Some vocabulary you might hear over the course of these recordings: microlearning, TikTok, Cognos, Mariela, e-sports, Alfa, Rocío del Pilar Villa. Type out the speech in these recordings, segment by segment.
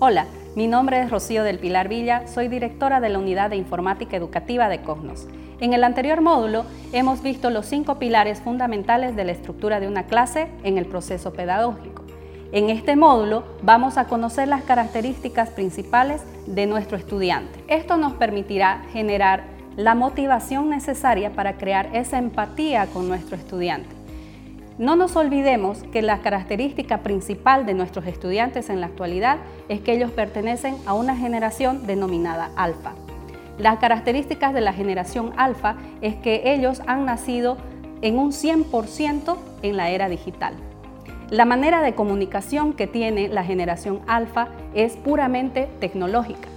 Hola, mi nombre es Rocío del Pilar Villa, soy directora de la Unidad de Informática Educativa de Cognos. En el anterior módulo hemos visto los 5 pilares fundamentales de la estructura de una clase en el proceso pedagógico. En este módulo vamos a conocer las características principales de nuestro estudiante. Esto nos permitirá generar la motivación necesaria para crear esa empatía con nuestro estudiante. No nos olvidemos que la característica principal de nuestros estudiantes en la actualidad es que ellos pertenecen a una generación denominada Alfa. Las características de la generación Alfa es que ellos han nacido en un 100% en la era digital. La manera de comunicación que tiene la generación Alfa es puramente tecnológica,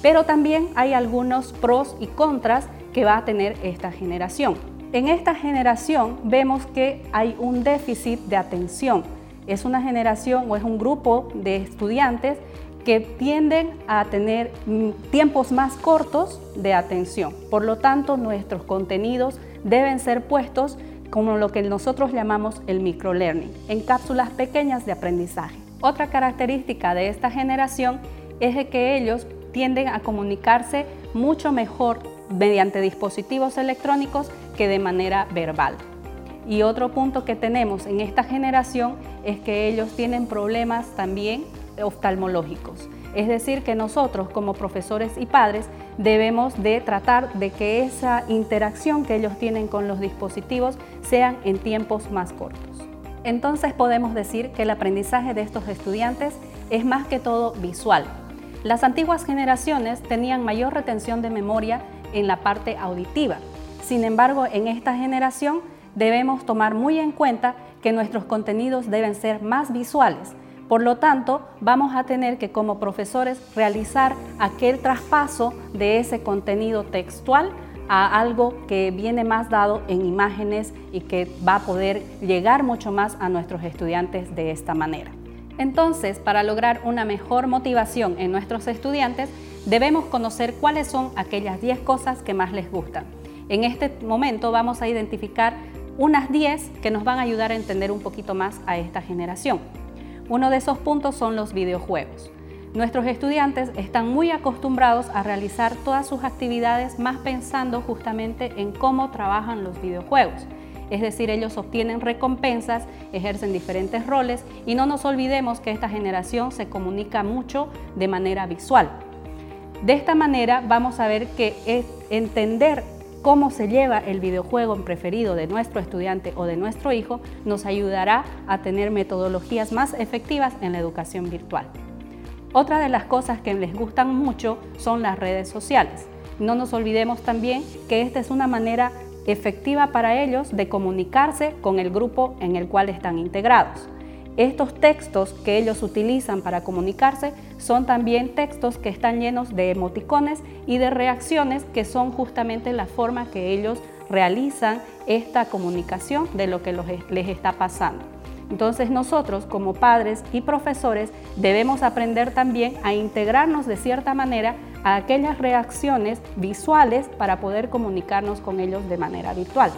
pero también hay algunos pros y contras que va a tener esta generación. En esta generación vemos que hay un déficit de atención. Es una generación o es un grupo de estudiantes que tienden a tener tiempos más cortos de atención. Por lo tanto, nuestros contenidos deben ser puestos como lo que nosotros llamamos el microlearning, en cápsulas pequeñas de aprendizaje. Otra característica de esta generación es de que ellos tienden a comunicarse mucho mejor mediante dispositivos electrónicos que de manera verbal. Y otro punto que tenemos en esta generación es que ellos tienen problemas también oftalmológicos. Es decir, que nosotros como profesores y padres debemos de tratar de que esa interacción que ellos tienen con los dispositivos sean en tiempos más cortos. Entonces podemos decir que el aprendizaje de estos estudiantes es más que todo visual. Las antiguas generaciones tenían mayor retención de memoria en la parte auditiva. Sin embargo, en esta generación debemos tomar muy en cuenta que nuestros contenidos deben ser más visuales. Por lo tanto, vamos a tener que como profesores realizar aquel traspaso de ese contenido textual a algo que viene más dado en imágenes y que va a poder llegar mucho más a nuestros estudiantes de esta manera. Entonces, para lograr una mejor motivación en nuestros estudiantes, debemos conocer cuáles son aquellas 10 cosas que más les gustan. En este momento vamos a identificar unas 10 que nos van a ayudar a entender un poquito más a esta generación. Uno de esos puntos son los videojuegos. Nuestros estudiantes están muy acostumbrados a realizar todas sus actividades más pensando justamente en cómo trabajan los videojuegos. Es decir, ellos obtienen recompensas, ejercen diferentes roles y no nos olvidemos que esta generación se comunica mucho de manera visual. De esta manera vamos a ver que entender cómo se lleva el videojuego preferido de nuestro estudiante o de nuestro hijo nos ayudará a tener metodologías más efectivas en la educación virtual. Otra de las cosas que les gustan mucho son las redes sociales. No nos olvidemos también que esta es una manera efectiva para ellos de comunicarse con el grupo en el cual están integrados. Estos textos que ellos utilizan para comunicarse son también textos que están llenos de emoticones y de reacciones que son justamente la forma que ellos realizan esta comunicación de lo que les está pasando. Entonces nosotros como padres y profesores debemos aprender también a integrarnos de cierta manera a aquellas reacciones visuales para poder comunicarnos con ellos de manera virtual.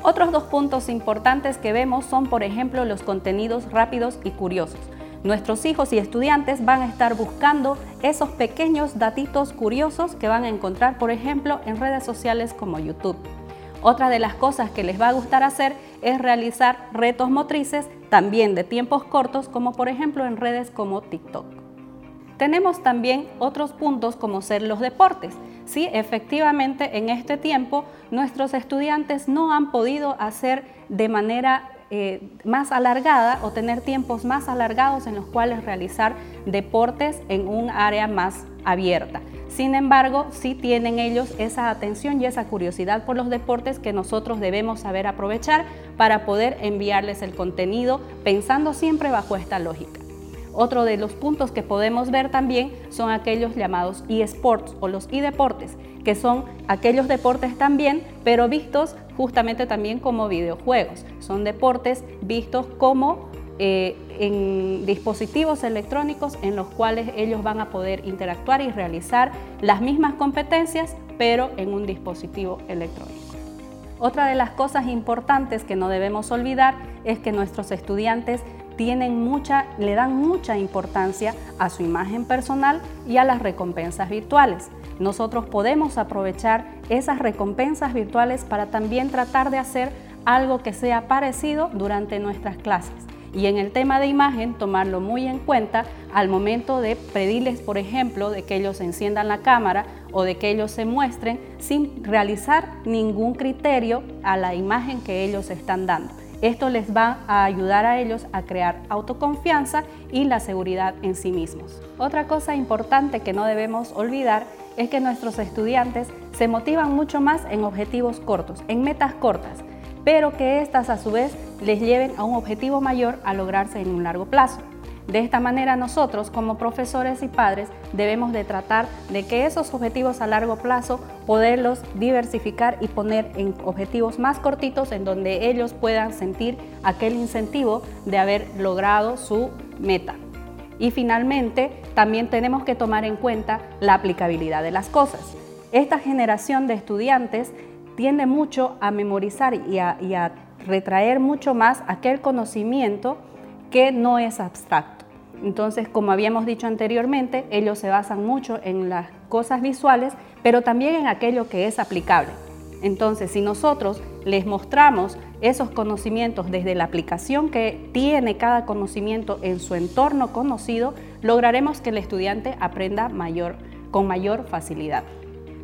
Otros 2 puntos importantes que vemos son, por ejemplo, los contenidos rápidos y curiosos. Nuestros hijos y estudiantes van a estar buscando esos pequeños datitos curiosos que van a encontrar, por ejemplo, en redes sociales como YouTube. Otra de las cosas que les va a gustar hacer es realizar retos motrices, también de tiempos cortos, como por ejemplo en redes como TikTok. Tenemos también otros puntos como ser los deportes. Sí, efectivamente, en este tiempo nuestros estudiantes no han podido hacer de manera más alargada o tener tiempos más alargados en los cuales realizar deportes en un área más abierta. Sin embargo, sí tienen ellos esa atención y esa curiosidad por los deportes que nosotros debemos saber aprovechar para poder enviarles el contenido pensando siempre bajo esta lógica. Otro de los puntos que podemos ver también son aquellos llamados e-sports o los e-deportes, que son aquellos deportes también, pero vistos justamente también como videojuegos. Son deportes vistos como en dispositivos electrónicos en los cuales ellos van a poder interactuar y realizar las mismas competencias, pero en un dispositivo electrónico. Otra de las cosas importantes que no debemos olvidar es que nuestros estudiantes le dan mucha importancia a su imagen personal y a las recompensas virtuales. Nosotros podemos aprovechar esas recompensas virtuales para también tratar de hacer algo que sea parecido durante nuestras clases. Y en el tema de imagen, tomarlo muy en cuenta al momento de pedirles, por ejemplo, de que ellos enciendan la cámara o de que ellos se muestren sin realizar ningún criterio a la imagen que ellos están dando. Esto les va a ayudar a ellos a crear autoconfianza y la seguridad en sí mismos. Otra cosa importante que no debemos olvidar es que nuestros estudiantes se motivan mucho más en objetivos cortos, en metas cortas, pero que estas a su vez les lleven a un objetivo mayor a lograrse en un largo plazo. De esta manera nosotros como profesores y padres debemos de tratar de que esos objetivos a largo plazo poderlos diversificar y poner en objetivos más cortitos en donde ellos puedan sentir aquel incentivo de haber logrado su meta. Y finalmente también tenemos que tomar en cuenta la aplicabilidad de las cosas. Esta generación de estudiantes tiende mucho a memorizar y a retraer mucho más aquel conocimiento que no es abstracto. Entonces, como habíamos dicho anteriormente, ellos se basan mucho en las cosas visuales, pero también en aquello que es aplicable. Entonces, si nosotros les mostramos esos conocimientos desde la aplicación que tiene cada conocimiento en su entorno conocido, lograremos que el estudiante aprenda con mayor facilidad.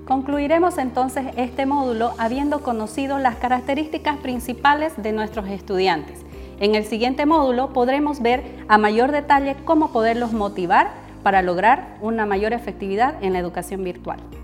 Concluiremos entonces este módulo habiendo conocido las características principales de nuestros estudiantes. En el siguiente módulo podremos ver a mayor detalle cómo poderlos motivar para lograr una mayor efectividad en la educación virtual.